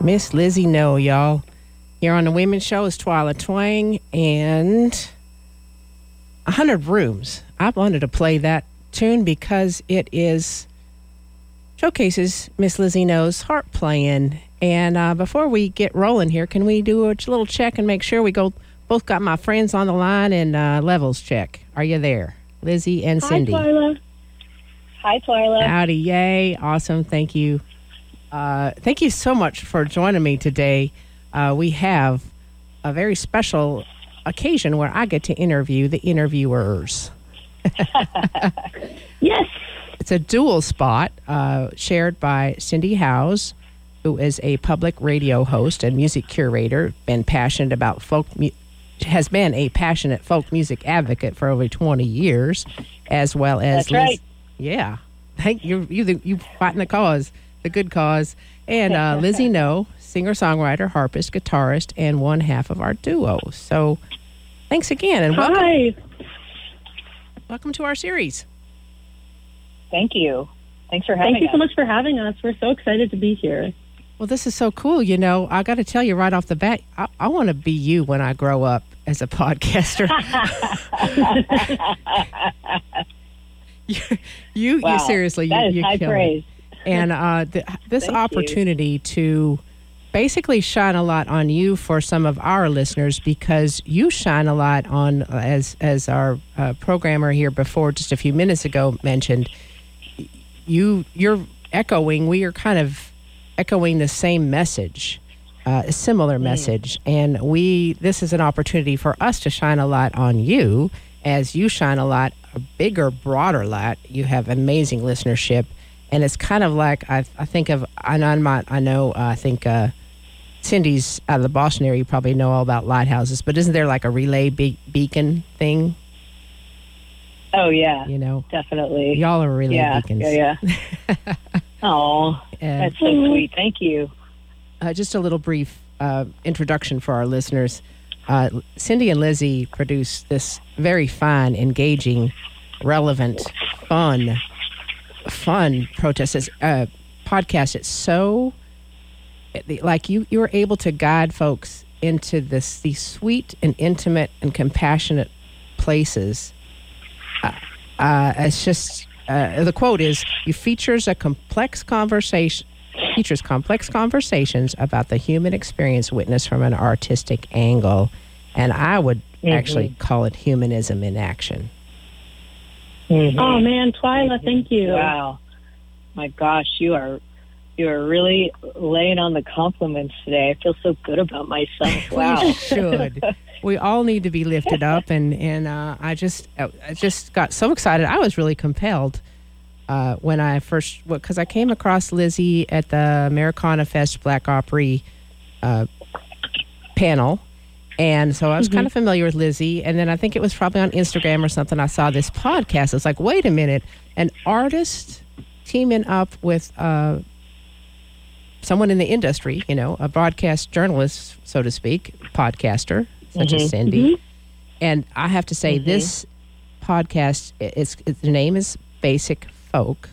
Miss Lizzie No, y'all. Here on the Women's Show is Twyla Twang and 100 Rooms. I wanted to play that tune because it is showcases Miss Lizzie No's harp playing. And before we get rolling here, can we do a little check and make sure we go? Both got my friends on the line and levels check. Are you there, Lizzie and Cindy? Hi, Twyla. Hi, Twyla. Howdy, yay. Awesome. Thank you. Thank you so much for joining me today. We have a very special occasion where I get to interview the interviewers. Yes. It's a dual spot shared by Cindy Howes, who is a public radio host and music curator, has been a passionate folk music advocate for over 20 years, as well as... That's right. Yeah. Thank you. You fighting the cause, the good cause. And Lizzie No, singer-songwriter, harpist, guitarist, and one half of our duo. So thanks again. And welcome. Hi. Welcome to our series. Thank you. Thanks for having us. Thank you so much for having us. We're so excited to be here. Well, this is so cool. You know, I got to tell you right off the bat, I want to be you when I grow up as a podcaster. Wow. Seriously, that is high praise. And this opportunity to basically shine a lot on you for some of our listeners, because you shine a lot on, as our programmer here before just a few minutes ago mentioned, you're echoing. We are kind of echoing the same message, a similar message, and this is an opportunity for us to shine a light on you, as you shine a light, a bigger, broader light. You have amazing listenership, and it's kind of like I think Cindy's out of the Boston area. You probably know all about lighthouses, but isn't there like a relay beacon thing? Oh yeah, you know, definitely. Y'all are relay beacons. Yeah. Oh, that's so sweet. Thank you. Just a little brief introduction for our listeners. Cindy and Lizzie produce this very fine, engaging, relevant, fun podcast. It's so like you were able to guide folks into the sweet and intimate and compassionate places. It's just. The quote is, "You features complex conversations about the human experience witnessed from an artistic angle," and I would actually call it humanism in action. Mm-hmm. Oh man, Twyla, thank you! Wow, my gosh, you are really laying on the compliments today. I feel so good about myself. Wow, you should. We all need to be lifted up, and I just got so excited. I was really compelled when I first, because I came across Lizzie at the Americana Fest Black Opry panel, and so I was kind of familiar with Lizzie. And then I think it was probably on Instagram or something. I saw this podcast. It's like, wait a minute, an artist teaming up with someone in the industry, you know, a broadcast journalist, so to speak, podcaster. Such as Cindy, and I have to say this podcast. The name is Basic Folk.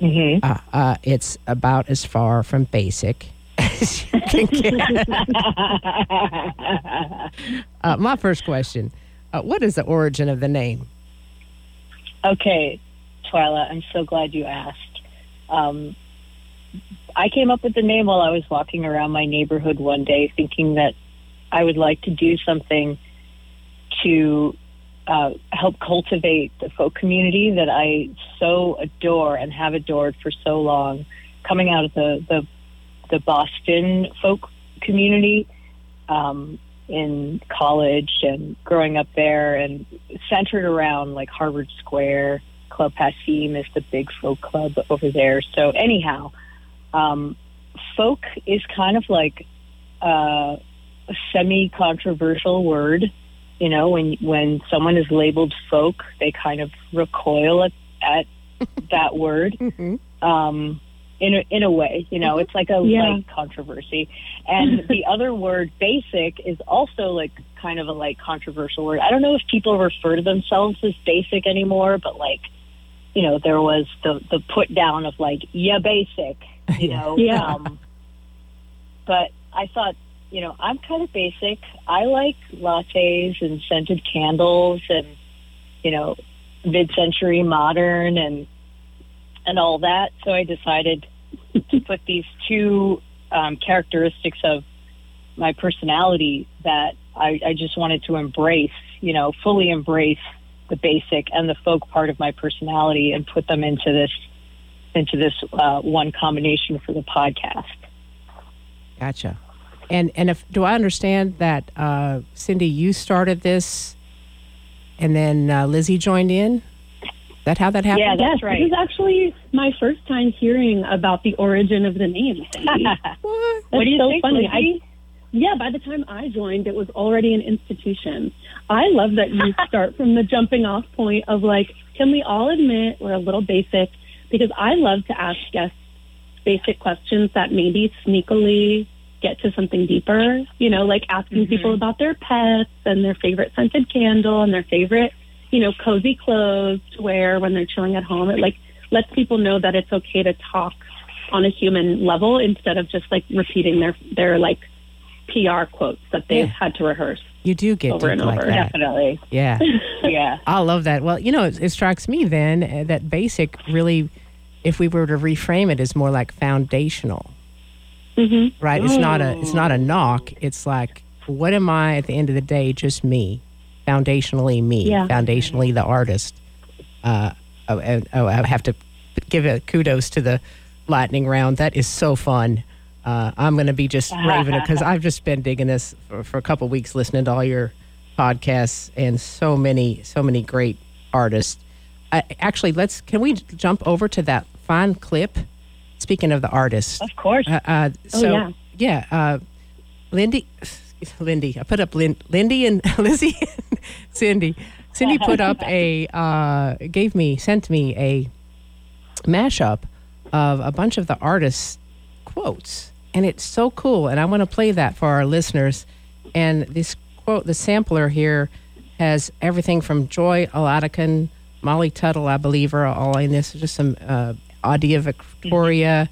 Mm-hmm. It's about as far from basic as you can get. My first question: what is the origin of the name? Okay, Twyla, I'm so glad you asked. I came up with the name while I was walking around my neighborhood one day, thinking that I would like to do something to help cultivate the folk community that I so adore and have adored for so long. Coming out of the Boston folk community in college and growing up there, and centered around like Harvard Square, Club Passim is the big folk club over there. So anyhow, folk is kind of like... a semi-controversial word, you know. When someone is labeled folk, they kind of recoil at that word. In a way, you know, it's like a light controversy. And the other word, basic, is also like kind of a light controversial word. I don't know if people refer to themselves as basic anymore, but like, you know, there was the put down of like, yeah, basic, you know. But I thought, you know, I'm kind of basic. I like lattes and scented candles and, you know, mid-century modern and all that. So I decided to put these two characteristics of my personality that I just wanted to embrace, you know, fully embrace the basic and the folk part of my personality and put them into this one combination for the podcast. Gotcha. And if do I understand that, Cindy, you started this and then Lizzie joined in? Is that how that happened? Yeah, that's right. This is actually my first time hearing about the origin of the name. What? What do you think, funny. Lizzie? Yeah, by the time I joined, it was already an institution. I love that you start from the jumping off point of like, can we all admit we're a little basic? Because I love to ask guests basic questions that maybe sneakily get to something deeper, you know, like asking people about their pets and their favorite scented candle and their favorite, you know, cozy clothes to wear when they're chilling at home. It like lets people know that it's okay to talk on a human level instead of just like repeating their like PR quotes that they've had to rehearse. You do get over and over. Like that. Definitely. Yeah. Yeah. I love that. Well, you know, it strikes me then that basic really, if we were to reframe it, is more like foundational. Mm-hmm. Right? Ooh. It's not a knock. It's like, what am I at the end of the day? Just me. Foundationally me. Yeah. Foundationally the artist. I have to give a kudos to the lightning round. That is so fun. I'm going to be just raving it because I've just been digging this for a couple of weeks, listening to all your podcasts and so many great artists. Actually, can we jump over to that fine clip? Speaking of the artists, of course. Lindy. I put up Lindy and Lizzie, and Cindy. Cindy put up sent me a mashup of a bunch of the artists' quotes, and it's so cool. And I want to play that for our listeners. And this quote, the sampler here, has everything from Joy Oladokun, Molly Tuttle, I believe, are all in this. Just some Adia Victoria.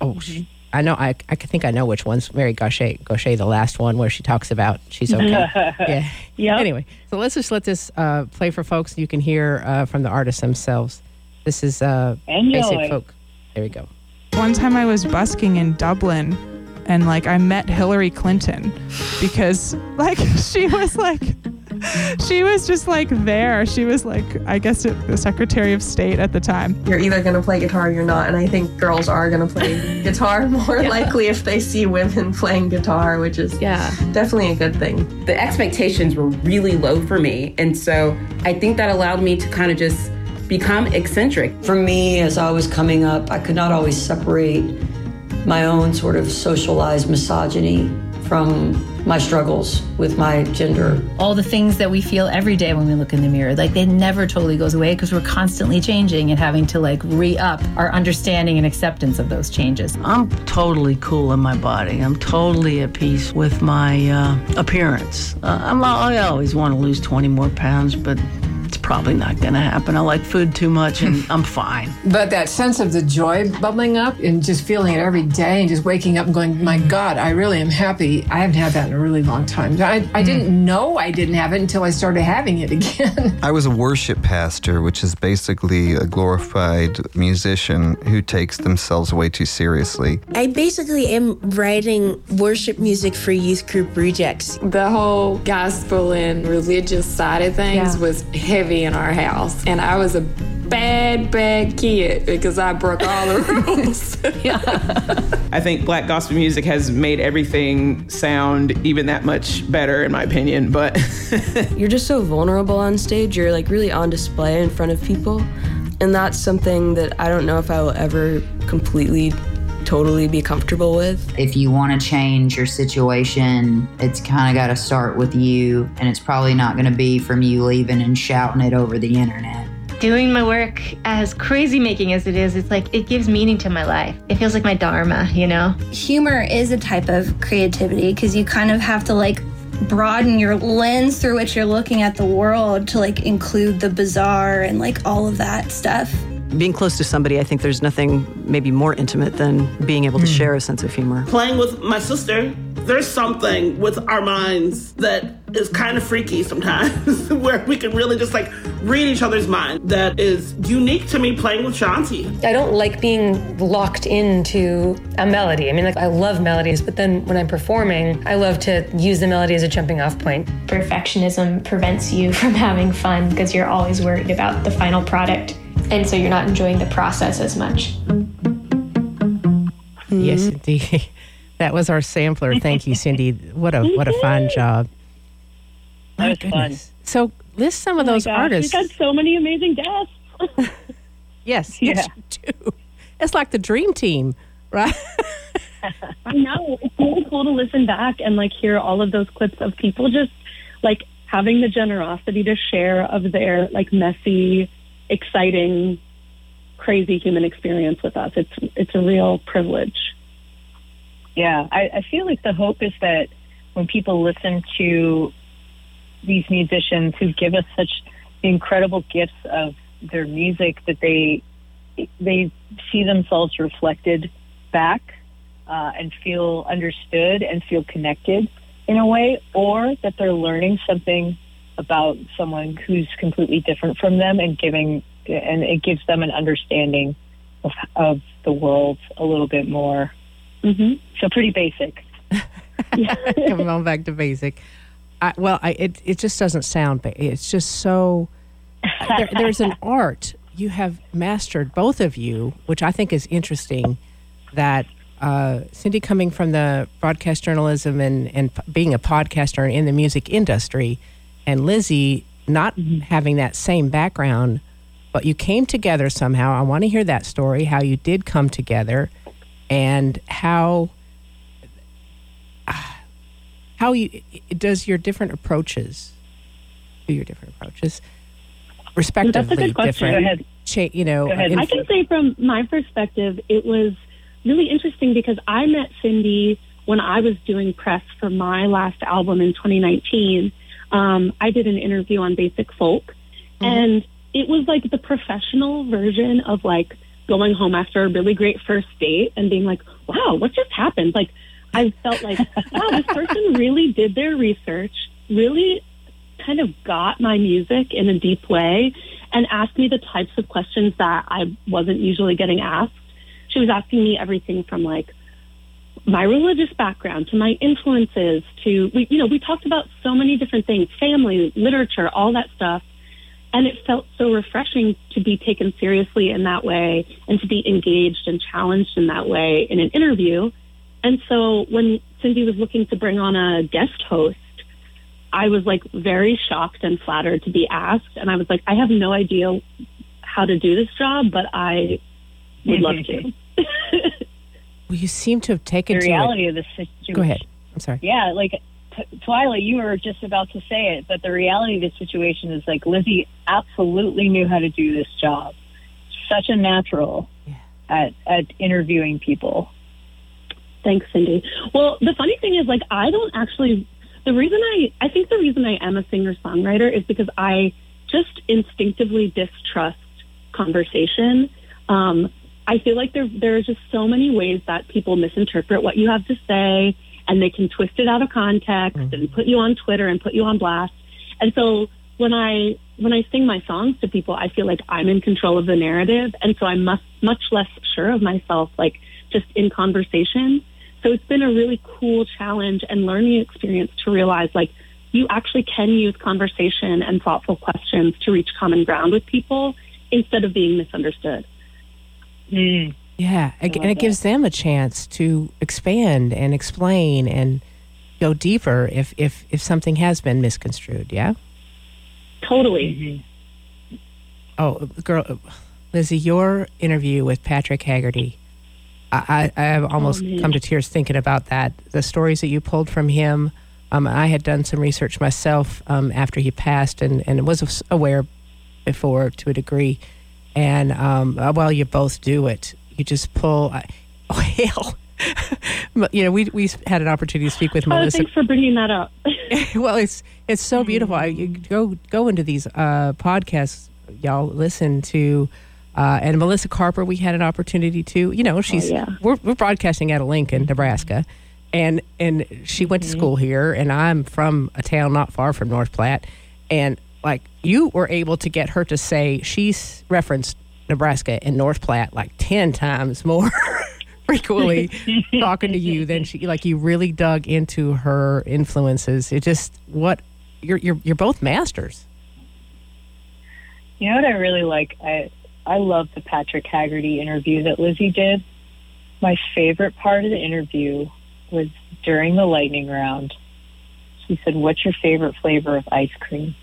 Mm-hmm. Oh, I know. I think I know which one's Mary Gauthier, the last one where she talks about she's okay. Yeah. Yep. Anyway, so let's just let this play for folks. You can hear from the artists themselves. This is Basic Folk. There we go. One time I was busking in Dublin and like I met Hillary Clinton because like she was just like there. She was like, I guess the Secretary of State at the time. You're either going to play guitar or you're not. And I think girls are going to play guitar more likely if they see women playing guitar, which is definitely a good thing. The expectations were really low for me. And so I think that allowed me to kind of just become eccentric. For me, as I was coming up, I could not always separate my own sort of socialized misogyny from my struggles with my gender. All the things that we feel every day when we look in the mirror, like they never totally goes away because we're constantly changing and having to like re-up our understanding and acceptance of those changes. I'm totally cool in my body. I'm totally at peace with my appearance. I always want to lose 20 more pounds, but it's probably not going to happen. I like food too much and I'm fine. But that sense of the joy bubbling up and just feeling it every day and just waking up and going, my God, I really am happy. I haven't had that in a really long time. I didn't know I didn't have it until I started having it again. I was a worship pastor, which is basically a glorified musician who takes themselves way too seriously. I basically am writing worship music for youth group rejects. The whole gospel and religious side of things was heavy in our house, and I was a bad kid because I broke all the rules. I think black gospel music has made everything sound even that much better in my opinion, but you're just so vulnerable on stage. You're like really on display in front of people, and that's something that I don't know if I will ever completely totally be comfortable with. If you want to change your situation, it's kind of got to start with you, and it's probably not going to be from you leaving and shouting it over the internet. Doing my work, as crazy making as it is, it's like it gives meaning to my life. It feels like my dharma, you know? Humor is a type of creativity because you kind of have to like broaden your lens through which you're looking at the world to like include the bizarre and like all of that stuff. being close to somebody, I think there's nothing maybe more intimate than being able to share a sense of humor. Playing with my sister, there's something with our minds that is kind of freaky sometimes, where we can really just like read each other's mind. That is unique to me playing with Shanti. I don't like being locked into a melody. I mean, like, I love melodies, but then when I'm performing, I love to use the melody as a jumping off point. Perfectionism prevents you from having fun because you're always worried about the final product. And so you're not enjoying the process as much. Yes, indeed. That was our sampler. Thank you, Cindy. What a fun job. That was goodness. Fun. So list some of those artists. We've got so many amazing guests. Yes, you do. It's like the dream team, right? I know. It's really cool to listen back and like hear all of those clips of people just like having the generosity to share of their like messy, exciting, crazy human experience with us. It's a real privilege. Yeah, I feel like the hope is that when people listen to these musicians who give us such incredible gifts of their music, that they see themselves reflected back and feel understood and feel connected in a way, or that they're learning something about someone who's completely different from them and it gives them an understanding of the world a little bit more. Mm-hmm. So pretty basic. Coming on back to basic. It just doesn't sound basic. It's just so... There's an art you have mastered, both of you, which I think is interesting, that Cindy, coming from the broadcast journalism and being a podcaster and in the music industry, and Lizzie not having that same background, but you came together somehow. I want to hear that story, how you did come together and how you does your different approaches respectively. That's a good question. Different, you know, I can say from my perspective, it was really interesting because I met Cindy when I was doing press for my last album in 2019. I did an interview on Basic Folk, and it was like the professional version of like going home after a really great first date and being like, wow, what just happened? Like, I felt like, wow, this person really did their research, really kind of got my music in a deep way, and asked me the types of questions that I wasn't usually getting asked. She was asking me everything from like my religious background to my influences to, we talked about so many different things, family, literature, all that stuff. And it felt so refreshing to be taken seriously in that way and to be engaged and challenged in that way in an interview. And so when Cindy was looking to bring on a guest host, I was like very shocked and flattered to be asked. And I was like, I have no idea how to do this job, but I would love to. Well, you seem to have taken the reality of the situation. Go ahead. I'm sorry. Yeah, like Twyla, you were just about to say it, but the reality of the situation is like Lizzie absolutely knew how to do this job. Such a natural at interviewing people. Thanks, Cindy. Well, the funny thing is, like, I think the reason I am a singer-songwriter is because I just instinctively distrust conversation. I feel like there are just so many ways that people misinterpret what you have to say, and they can twist it out of context and put you on Twitter and put you on blast. And so when I sing my songs to people, I feel like I'm in control of the narrative, and so I'm much less sure of myself, like just in conversation. So it's been a really cool challenge and learning experience to realize like you actually can use conversation and thoughtful questions to reach common ground with people instead of being misunderstood. Yeah, and it gives them a chance to expand and explain and go deeper if something has been misconstrued, yeah? Totally. Mm-hmm. Oh, girl, Lizzie, your interview with Patrick Haggerty, I have almost come to tears thinking about that. The stories that you pulled from him, I had done some research myself after he passed and was aware before to a degree. And you both do it. You just pull. Hell, you know, we had an opportunity to speak with Melissa. Thanks for bringing that up. Well, it's so beautiful. You go into these podcasts, y'all. Listen to And Melissa Carper, we had an opportunity to, you know, she's we're broadcasting out of Lincoln, Nebraska, and she went to school here, and I'm from a town not far from North Platte, and like you were able to get her to say she's referenced Nebraska and North Platte like 10 times more frequently talking to you than she, like you really dug into her influences. It just, what you're both masters. You know what I really like? I love the Patrick Haggerty interview that Lizzie did. My favorite part of the interview was during the lightning round. She said, "What's your favorite flavor of ice cream?"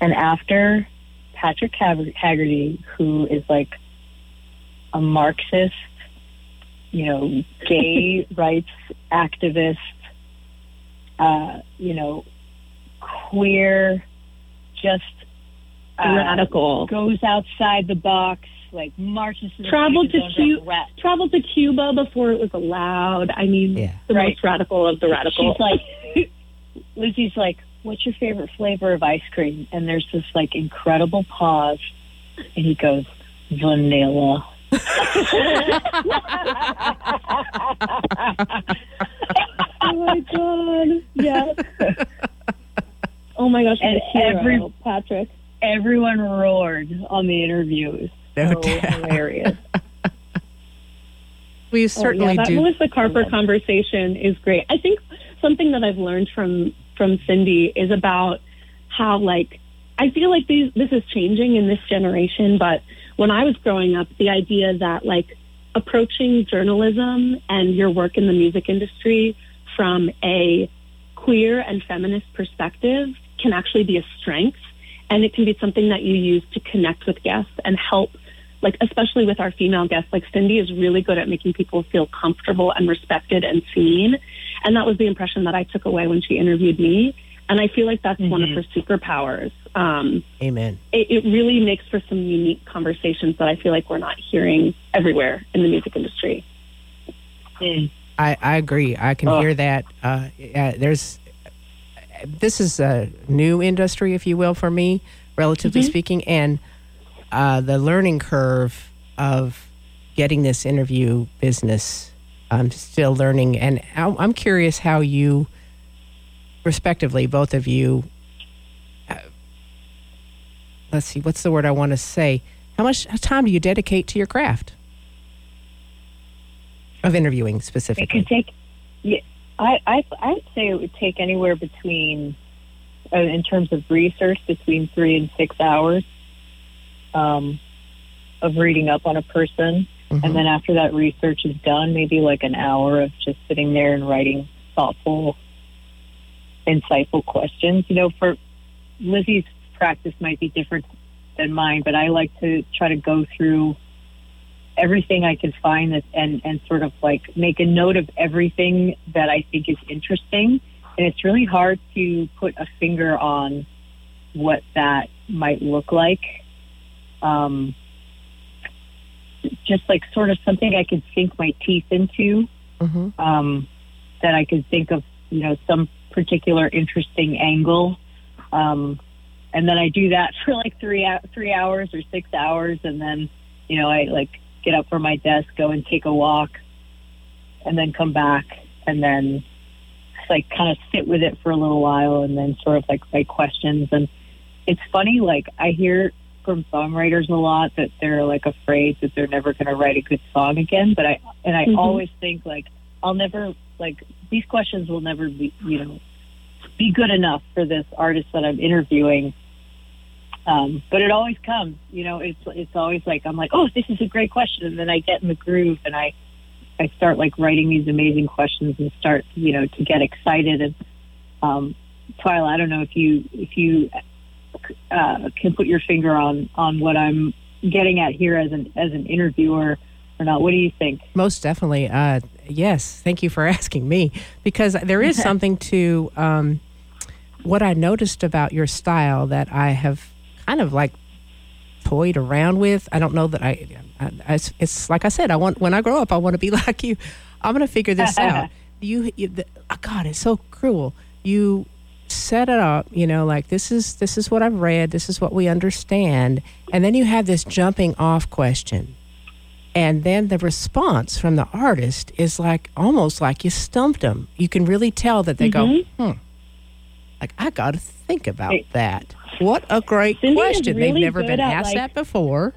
And after Patrick Haggerty, who is like a Marxist, you know, gay rights activist, you know, queer, just radical, goes outside the box, like marches to the traveled to Cuba before it was allowed. I mean, the most radical of the radical. She's like, Lizzie's like, "What's your favorite flavor of ice cream?" And there's this like incredible pause, and he goes, "Vanilla." Oh my god! Yeah. Oh my gosh! And Patrick. Everyone roared on the interviews. So hilarious. We certainly do. That Melissa Carper conversation is great. I think something that I've learned from Cindy is about how, like, I feel like this is changing in this generation, but when I was growing up, the idea that, like, approaching journalism and your work in the music industry from a queer and feminist perspective can actually be a strength. And it can be something that you use to connect with guests and help, like, especially with our female guests. Like, Cindy is really good at making people feel comfortable and respected and seen. And that was the impression that I took away when she interviewed me. And I feel like that's one of her superpowers. Amen. It really makes for some unique conversations that I feel like we're not hearing everywhere in the music industry. Mm. I agree. I can hear that. This is a new industry, if you will, for me, relatively speaking, and the learning curve of getting this interview business, I'm still learning, and I'm curious how you, respectively, both of you, let's see, what's the word I want to say? How much time do you dedicate to your craft of interviewing specifically? It could take... Yeah. I'd say it would take anywhere between, in terms of research, between 3 and 6 hours of reading up on a person. Mm-hmm. And then after that research is done, maybe like an hour of just sitting there and writing thoughtful, insightful questions. You know, for Lizzie's practice might be different than mine, but I like to try to go through everything I can find that, and sort of like make a note of everything that I think is interesting. And it's really hard to put a finger on what that might look like. Just like sort of something I could sink my teeth into, that I could think of, you know, some particular interesting angle. And then I do that for like three hours or 6 hours. And then, you know, I like, get up from my desk, go and take a walk, and then come back, and then like kind of sit with it for a little while, and then sort of like write questions. And it's funny, like I hear from songwriters a lot that they're like afraid that they're never going to write a good song again. But I always think like I'll never, like these questions will never be, you know, be good enough for this artist that I'm interviewing. But it always comes, you know, it's always like, I'm like, oh, this is a great question. And then I get in the groove and I start like writing these amazing questions and start, you know, to get excited. And, Twyla, I don't know if you can put your finger on what I'm getting at here as an interviewer or not. What do you think? Most definitely. Yes. Thank you for asking me, because there is something to, what I noticed about your style that I have kind of like toyed around with. I don't know that I it's like I said, I want, when I grow up, I want to be like you. I'm going to figure this out. You, oh God, it's so cruel. You set it up, you know, like this is what I've read, this is what we understand, and then you have this jumping off question. And then the response from the artist is like almost like you stumped them. You can really tell that they go, like, I got to think about that. What a great question. Really, they've never been asked that before.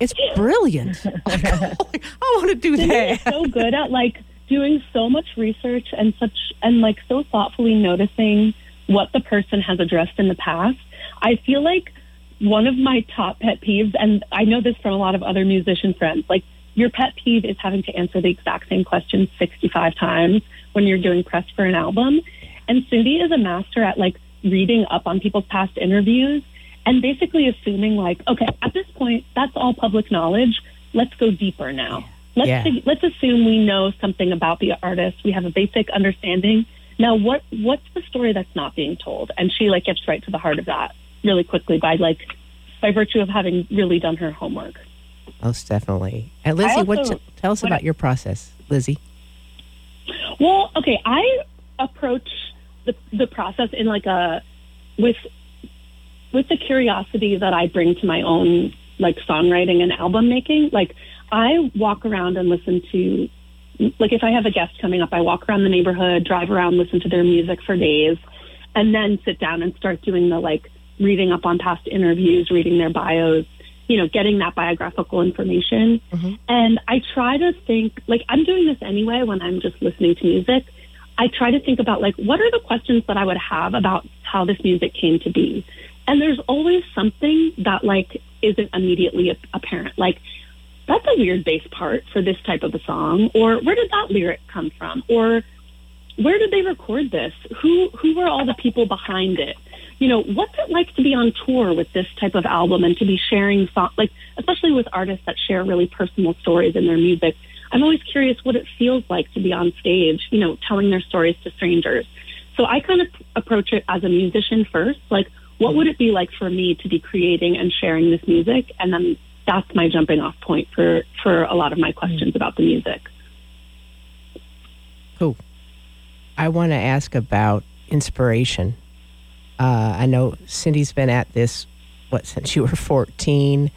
It's brilliant. Like, holy, I want to do that. So good at like doing so much research and such, and like so thoughtfully noticing what the person has addressed in the past. I feel like one of my top pet peeves, and I know this from a lot of other musician friends, like your pet peeve is having to answer the exact same question 65 times when you're doing press for an album. And Cindy is a master at like reading up on people's past interviews and basically assuming like, okay, at this point, that's all public knowledge. Let's go deeper now. Let's assume we know something about the artist. We have a basic understanding. Now, what's the story that's not being told? And she like gets right to the heart of that really quickly by virtue of having really done her homework. Most definitely. And Lizzie, tell us about your process, Lizzie. Well, okay, I approach the process in like with the curiosity that I bring to my own like songwriting and album making. Like I walk around and listen to, like if I have a guest coming up, I walk around the neighborhood, drive around, listen to their music for days, and then sit down and start doing the like reading up on past interviews, reading their bios, you know, getting that biographical information. Mm-hmm. And I try to think, like, I'm doing this anyway when I'm just listening to music. I try to think about, like, what are the questions that I would have about how this music came to be? And there's always something that, like, isn't immediately apparent. Like, that's a weird bass part for this type of a song, or where did that lyric come from? Or where did they record this? Who were all the people behind it? You know, what's it like to be on tour with this type of album and to be sharing songs, like, especially with artists that share really personal stories in their music. I'm always curious what it feels like to be on stage, you know, telling their stories to strangers. So I kind of approach it as a musician first. Like, what would it be like for me to be creating and sharing this music? And then that's my jumping off point for a lot of my questions about the music. Cool. I want to ask about inspiration. I know Cindy's been at this, since you were 14,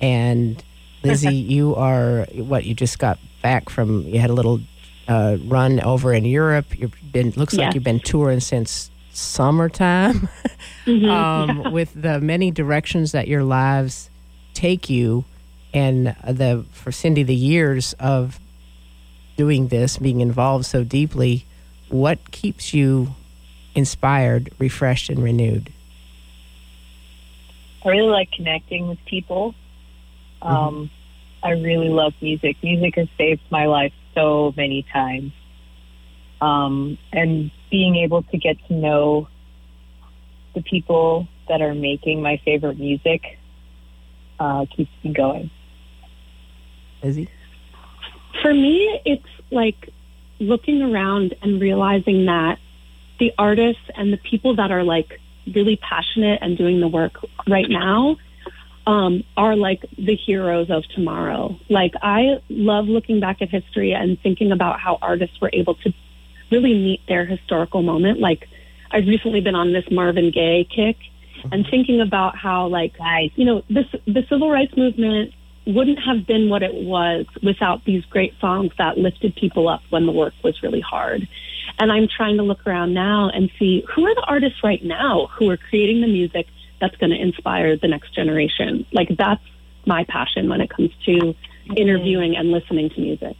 and Lizzie, you are, you just got back from, you had a little run over in Europe. Like you've been touring since summertime with the many directions that your lives take you, and for Cindy, the years of doing this, being involved so deeply, what keeps you inspired, refreshed, and renewed? I really like connecting with people. I really love music. Music has saved my life so many times. And being able to get to know the people that are making my favorite music keeps me going. Lizzie? For me, it's like looking around and realizing that the artists and the people that are like really passionate and doing the work right now are like the heroes of tomorrow. Like I love looking back at history and thinking about how artists were able to really meet their historical moment. Like I've recently been on this Marvin Gaye kick and thinking about how like, you know, the civil rights movement wouldn't have been what it was without these great songs that lifted people up when the work was really hard. And I'm trying to look around now and see who are the artists right now who are creating the music that's going to inspire the next generation. Like, that's my passion when it comes to interviewing and listening to music.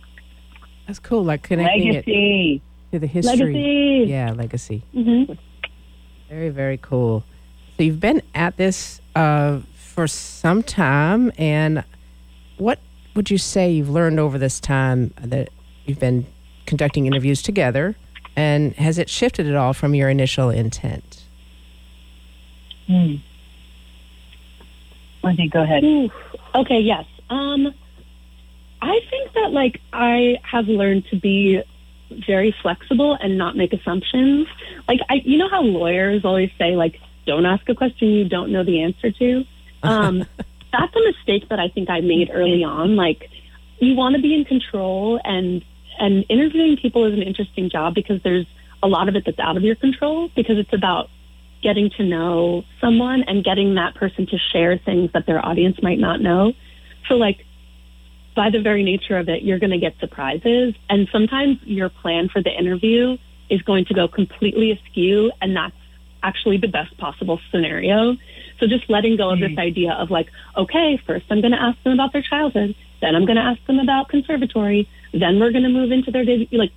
That's cool. Like connecting it to the history. Legacy. Mm-hmm. Very, very cool. So you've been at this for some time, and what would you say you've learned over this time that you've been conducting interviews together? And has it shifted at all from your initial intent? Lindsay, go ahead. Okay, yes. I think that, like, I have learned to be very flexible and not make assumptions. Like, you know how lawyers always say, like, don't ask a question you don't know the answer to? That's a mistake that I think I made early on. Like, you want to be in control, and interviewing people is an interesting job because there's a lot of it that's out of your control, because it's about getting to know someone and getting that person to share things that their audience might not know. So, like, by the very nature of it, you're going to get surprises. And sometimes your plan for the interview is going to go completely askew, and that's actually the best possible scenario. So just letting go of this idea of, like, okay, first I'm going to ask them about their childhood, then I'm going to ask them about conservatory, then we're going to move into their day, like,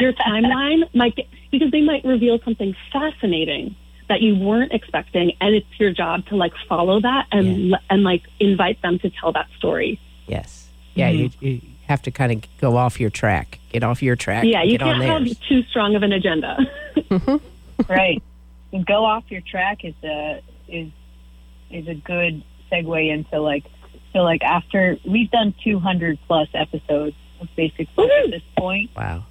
your timeline might get, because they might reveal something fascinating that you weren't expecting, and it's your job to, like, follow that and like, invite them to tell that story. Yes. Yeah, you have to kind of go off your track. Get off your track. Yeah, you can't have too strong of an agenda. Right. Go off your track is a good segue into, like, so, like, after we've done 200 plus episodes of Basic Folk at this point. Wow.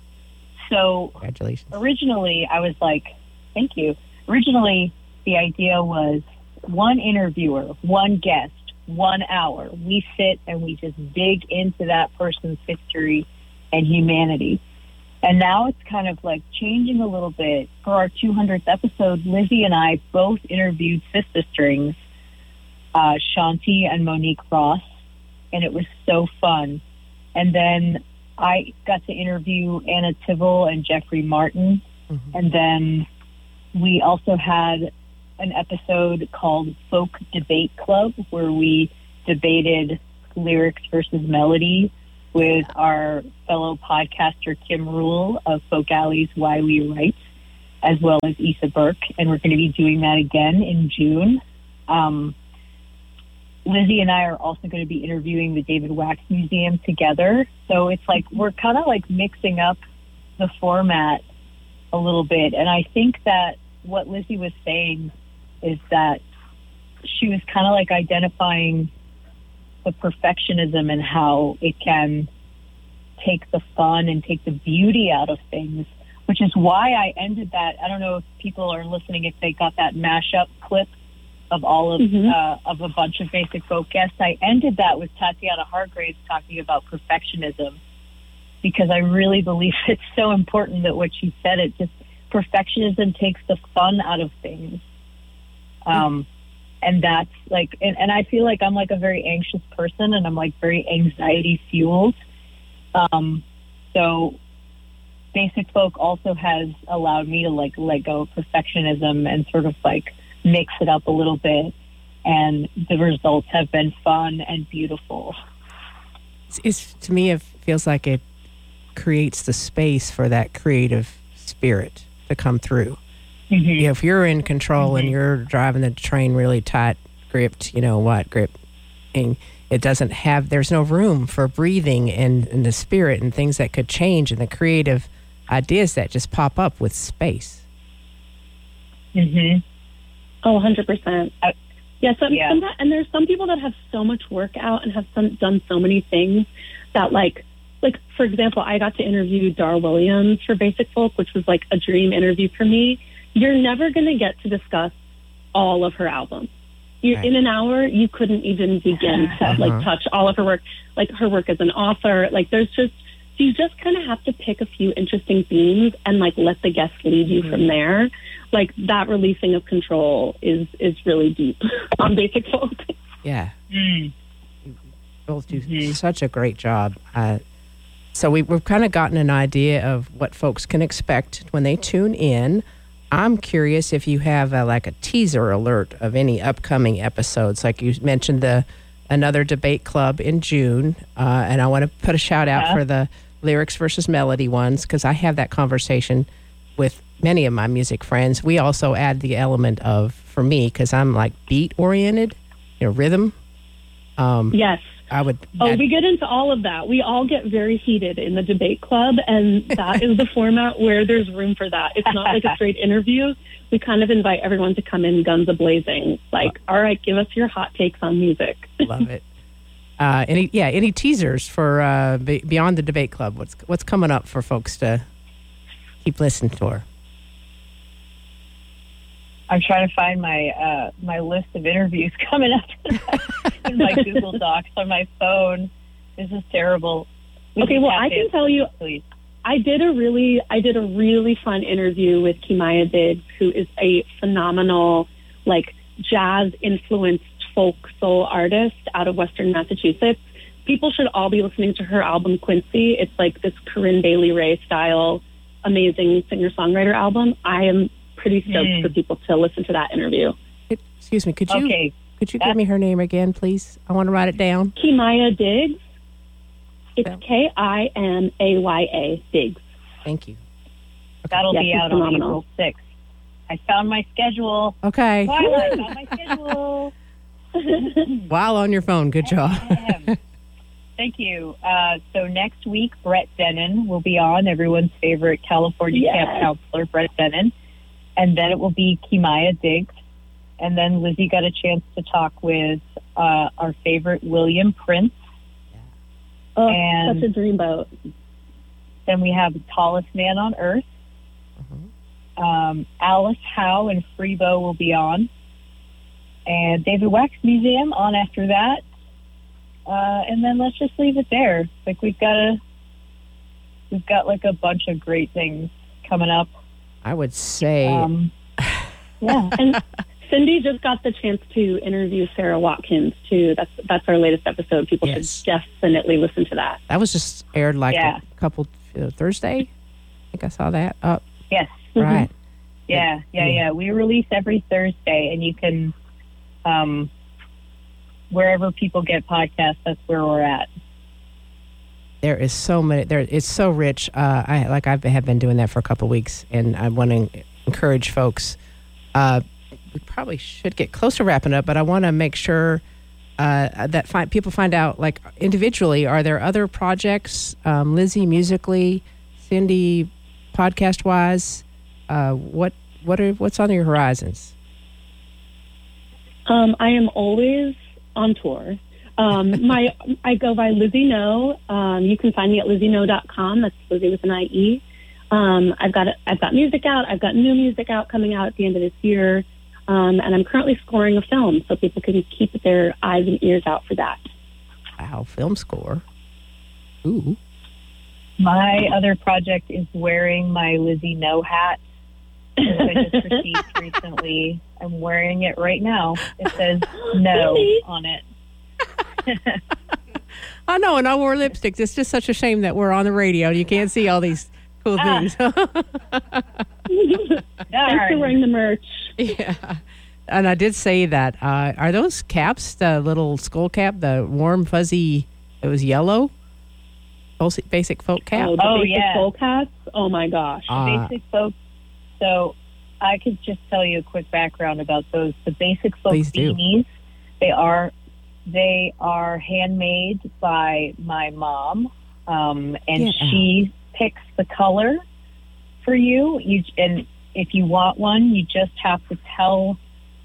So congratulations. Originally I was like, thank you. Originally the idea was one interviewer, one guest, 1 hour. We sit and we just dig into that person's history and humanity. And now it's kind of like changing a little bit. For our 200th episode, Lizzie and I both interviewed Sister Strings, Shanti and Monique Ross, and it was so fun. And then I got to interview Anna Tivel and Jeffrey Martin. Mm-hmm. And then we also had an episode called Folk Debate Club, where we debated lyrics versus melody with our fellow podcaster, Kim Rule of Folk Alley's Why We Write, as well as Issa Burke. And we're going to be doing that again in June. Lizzie and I are also going to be interviewing the David Wax Museum together. So it's like we're kind of like mixing up the format a little bit. And I think that what Lizzie was saying is that she was kind of like identifying the perfectionism and how it can take the fun and take the beauty out of things, which is why I ended that. I don't know if people are listening, if they got that mashup clip of all of of a bunch of Basic Folk guests. I ended that with Tatiana Hargraves talking about perfectionism, because I really believe it's so important that what she said, it just, perfectionism takes the fun out of things. And that's like, and I feel like I'm like a very anxious person, and I'm like very anxiety fueled. So Basic Folk also has allowed me to like let go of perfectionism and sort of like mix it up a little bit. And the results have been fun and beautiful. It's to me, it feels like it creates the space for that creative spirit to come through. Mm-hmm. You know, if you're in control and you're driving the train really tight, gripped, it doesn't have, there's no room for breathing and the spirit and things that could change and the creative ideas that just pop up with space. Mm-hmm. Oh, 100%. And there's some people that have so much work out and have done so many things that like, for example, I got to interview Dar Williams for Basic Folk, which was like a dream interview for me. You're never going to get to discuss all of her albums. In an hour, you couldn't even begin to like touch all of her work, like her work as an author. Like there's just, you just kind of have to pick a few interesting themes and like let the guests lead you from there. Like that releasing of control is really deep on Basic Folk. Yeah. Mm. You both do such a great job. So we've kind of gotten an idea of what folks can expect when they tune in. I'm curious if you have a teaser alert of any upcoming episodes. Like you mentioned, another debate club in June, and I want to put a shout out for the lyrics versus melody ones, because I have that conversation with many of my music friends. We also add the element of, for me, because I'm like beat oriented, rhythm. Yes. We get into all of that. We all get very heated in the debate club, and that is the format where there's room for that. It's not like a straight interview. We kind of invite everyone to come in guns a-blazing. Like, all right, give us your hot takes on music. Love it. Any teasers for beyond the debate club? What's coming up for folks to keep listening to her? I'm trying to find my my list of interviews coming up in my Google Docs on my phone. This is terrible. Okay, well, I can tell you, I did a really fun interview with Kimaya Diggs, who is a phenomenal, like, jazz-influenced folk soul artist out of Western Massachusetts. People should all be listening to her album, Quincy. It's like this Corinne Bailey Rae style, amazing singer-songwriter album. I am pretty stoked for people to listen to that interview. Excuse me, could you give me her name again, please? I want to write it down. Kimaya Diggs. It's Kimaya Diggs. Thank you. Okay. That'll be out on April 6th. I found my schedule. Okay. Twyla, I found my schedule. While on your phone. Good job. Thank you. So next week, Brett Dennen will be on, everyone's favorite California camp counselor, Brett Dennen. And then it will be Kimaya Diggs. And then Lizzie got a chance to talk with our favorite William Prince. Oh, and such a dreamboat. Then we have the tallest man on earth. Mm-hmm. Alice Howe and Freebo will be on. And David Wax Museum on after that. And then let's just leave it there. Like, we've got like a bunch of great things coming up. I would say. Yeah. And Cindy just got the chance to interview Sarah Watkins too. That's our latest episode. People should definitely listen to that. That was just aired like a couple Thursday. I think I saw that up. Yes. Right. Mm-hmm. Yeah. We release every Thursday, and you can wherever people get podcasts, that's where we're at. There is so many. It's so rich. I have been doing that for a couple of weeks, and I want to encourage folks. We probably should get close to wrapping up, but I want to make sure that people find out, like, individually, are there other projects, Lizzie musically, Cindy podcast wise? What's on your horizons? I am always on tour. I go by Lizzie No. You can find me at LizzieNo.com. That's Lizzie with an IE. I've got music out. I've got new music out coming out at the end of this year. And I'm currently scoring a film, so people can keep their eyes and ears out for that. Wow, film score. Ooh. My other project is wearing my Lizzie No hat, which I just received recently. I'm wearing it right now. It says No on it. I know, and I wore lipsticks. It's just such a shame that we're on the radio and you can't see all these cool things. Thanks for wearing the merch. Yeah, and I did say that. Are those caps, the little skull cap, the warm, fuzzy, it was yellow? Basic folk cap? Basic folk hats? Oh, my gosh. Basic folk. So I could just tell you a quick background about those. The basic folk beanies, they are handmade by my mom, and she picks the color for you. If you want one, you just have to tell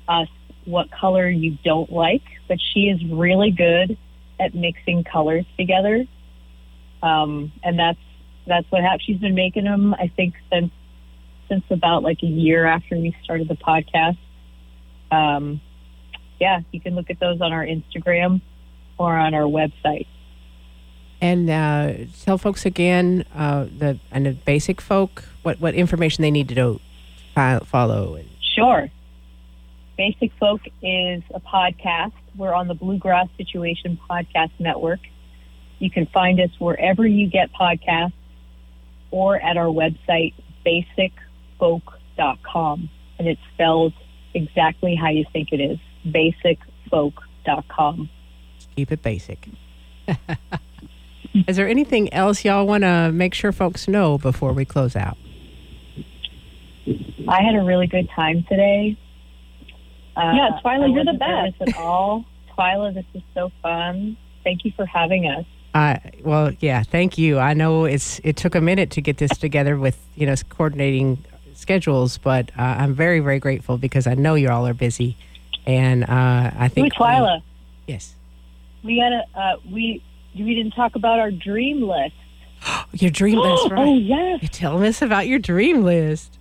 us what color you don't like. But she is really good at mixing colors together, and that's what happened. She's been making them, I think, since about like a year after we started the podcast. You can look at those on our Instagram or on our website. And tell folks again the basic folk what information they need to know. Follow. Sure. Basic Folk is a podcast. We're on the Bluegrass Situation Podcast Network. You can find us wherever you get podcasts or at our website, basicfolk.com. And it's spelled exactly how you think it is, basicfolk.com. Keep it basic. Is there anything else y'all want to make sure folks know before we close out? I had a really good time today. Twyla, you're the best. At all. Twyla, this is so fun. Thank you for having us. Thank you. I know it took a minute to get this together with, coordinating schedules, but I'm very, very grateful because I know you all are busy. And I think... Ooh, Twyla. Yes. We had we didn't talk about our dream list. Your dream list, right? Oh, yes. You're telling us about your dream list.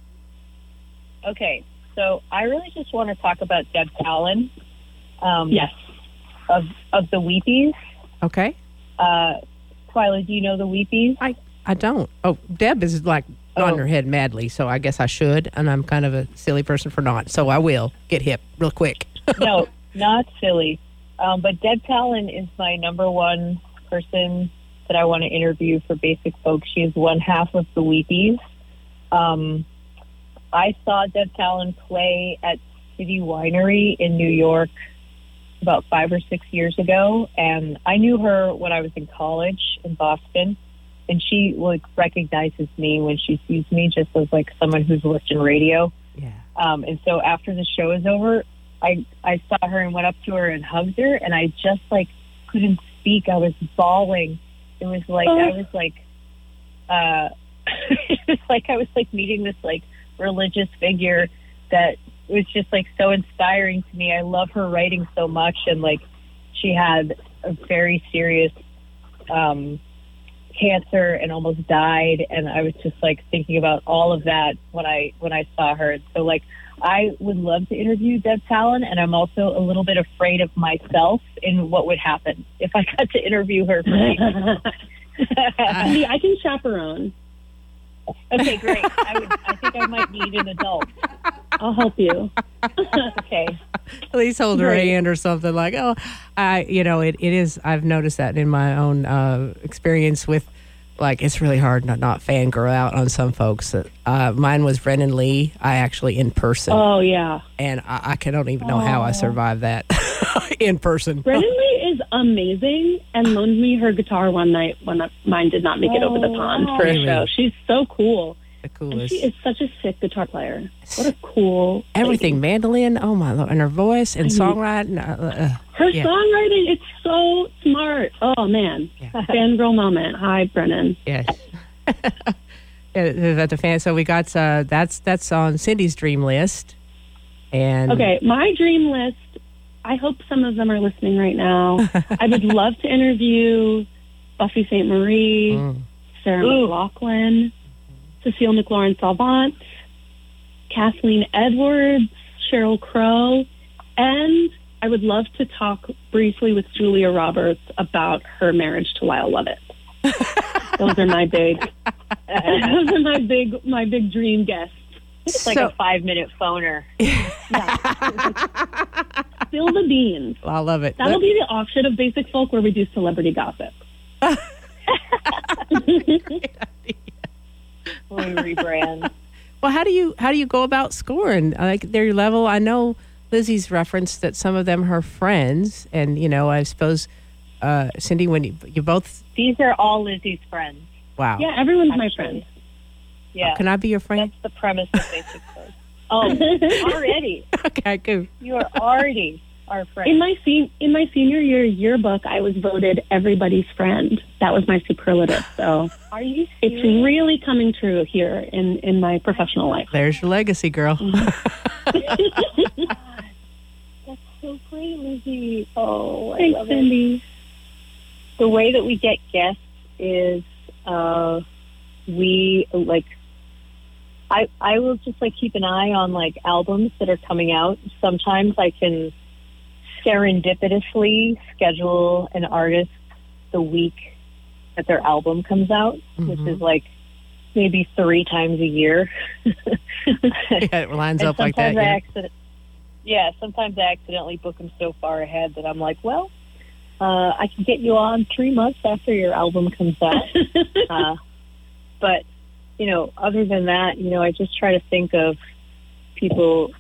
Okay, so I really just want to talk about Deb Talon. Of the Weepies. Okay. Twyla, do you know the Weepies? I I don't. Oh, Deb is like nodding her head madly, so I guess I should, and I'm kind of a silly person for not, so I will get hip real quick. No, not silly. But Deb Talon is my number one person that I want to interview for Basic Folk. She is one half of the Weepies. I saw Deb Talon play at City Winery in New York about 5 or 6 years ago, and I knew her when I was in college in Boston, and she like recognizes me when she sees me just as like someone who's worked in radio. Yeah. And so after the show is over, I saw her and went up to her and hugged her, and I just like couldn't speak. I was bawling. It was like I was like meeting this like religious figure that was just like so inspiring to me. I love her writing so much, and like she had a very serious cancer and almost died, and I was just like thinking about all of that when I saw her. So like I would love to interview Deb Talon, and I'm also a little bit afraid of myself in what would happen if I got to interview her for me. I can chaperone. Okay, great. I think I might need an adult. I'll help you. Okay. At least hold her hand or something like, it is. I've noticed that in my own experience with, like, it's really hard not fangirl out on some folks. Mine was Brennan Lee. I actually in person. Oh, yeah. And I don't even know how I survived that in person. Brennan Lee is amazing and loaned me her guitar one night when mine did not make it over the pond for a show. She's so cool. The coolest. And she is such a sick guitar player. What a cool everything lady. Mandolin, oh my Lord, and her voice and songwriting. Songwriting, it's so smart. Oh man, fangirl moment. Hi, Brennan. Yes. That's a fan. So we got that's on Cindy's dream list. And okay, my dream list. I hope some of them are listening right now. I would love to interview Buffy St. Marie, Sarah McLachlan. Cecile McLaurin-Salvant, Kathleen Edwards, Cheryl Crow, and I would love to talk briefly with Julia Roberts about her marriage to Lyle Lovett. Those are my big dream guests. It's like a 5-minute phoner. Yeah. Spill the beans. I love it. That'll be the offshoot of Basic Folk where we do celebrity gossip. We rebrand. Well, how do you go about scoring like their level? I know Lizzie's referenced that some of them are friends, and I suppose Cindy, when you both, these are all Lizzie's friends. Wow. Yeah, everyone's my friend. Yeah. Can I be your friend? That's the premise of Basic Folk. Already. Okay, good. You are already our friend. In my senior year yearbook, I was voted everybody's friend. That was my superlative. So are you serious? It's really coming true here in my professional life. There's your legacy, girl. Mm-hmm. That's so great, Lizzie. Oh, I love Cindy. It. The way that we get guests is I will just like keep an eye on like albums that are coming out. Sometimes I can serendipitously schedule an artist the week that their album comes out, which is like maybe 3 times a year. Yeah, it lines up like that. Sometimes I accidentally book them so far ahead that I'm like, well, I can get you on 3 months after your album comes out. But, other than that, I just try to think of people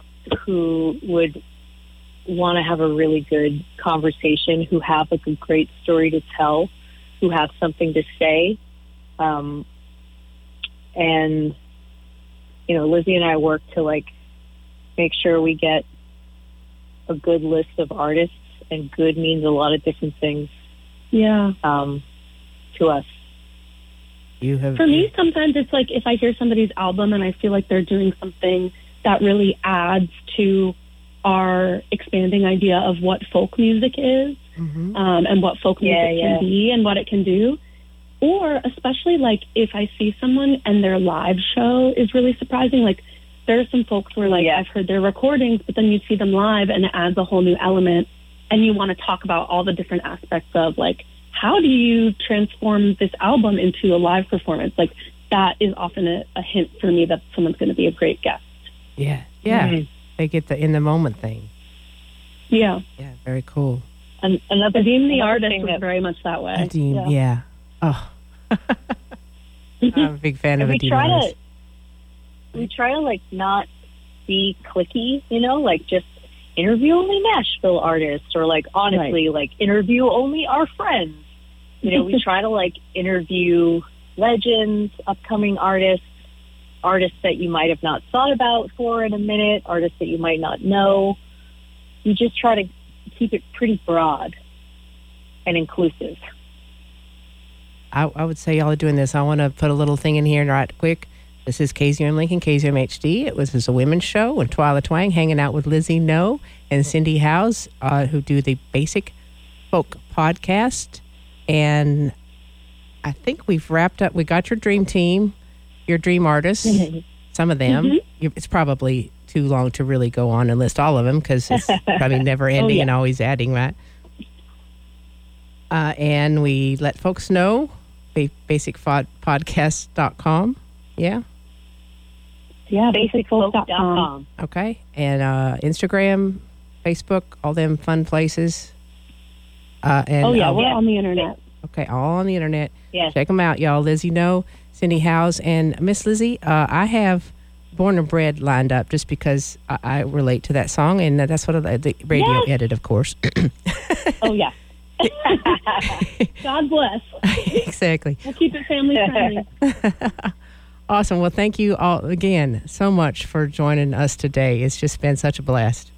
who would want to have a really good conversation, who have a great story to tell, who have something to say. And, Lizzie and I work to like make sure we get a good list of artists, and good means a lot of different things. Yeah. To us. For me, sometimes it's like if I hear somebody's album and I feel like they're doing something that really adds to our expanding idea of what folk music is, and what folk music can be and what it can do. Or especially like if I see someone and their live show is really surprising, like there are some folks where like I've heard their recordings, but then you see them live and it adds a whole new element, and you want to talk about all the different aspects of like how do you transform this album into a live performance? Like, that is often a hint for me that someone's going to be a great guest. Yeah, yeah. Mm-hmm. They get the in-the-moment thing. Yeah. Yeah, very cool. And Adim the artist was very much that way. Adim, yeah. Oh. I'm a big fan of Adim. We try to, like, not be cliquey, you know, like, just interview only Nashville artists, or, like, honestly, right, like, interview only our friends. You know, we try to, like, interview legends, upcoming artists, artists that you might have not thought about for in a minute, artists that you might not know. You just try to keep it pretty broad and inclusive. I would say y'all are doing this. I want to put a little thing in here right quick. This is KZUM Lincoln, KZUM HD. It was a women's show with Twyla Twang hanging out with Lizzie No and Cindy Howes, who do the Basic Folk podcast. And I think we've wrapped up. We got your dream team, your dream artists, mm-hmm. some of them. Mm-hmm. It's probably too long to really go on and list all of them because it's probably never ending and always adding, right? And we let folks know, basicpodcast.com. Yeah? Yeah, basicfolk.com. Okay. And Instagram, Facebook, all them fun places. We're on the internet. Okay, all on the internet. Yes. Check them out, y'all. Lizzie No, Cindy Howes, and Miss Lizzie, I have Born and Bred lined up just because I relate to that song, and that's what the radio edit, of course. Oh, yeah. God bless. Exactly. We'll keep it family-friendly. Awesome. Well, thank you all again so much for joining us today. It's just been such a blast.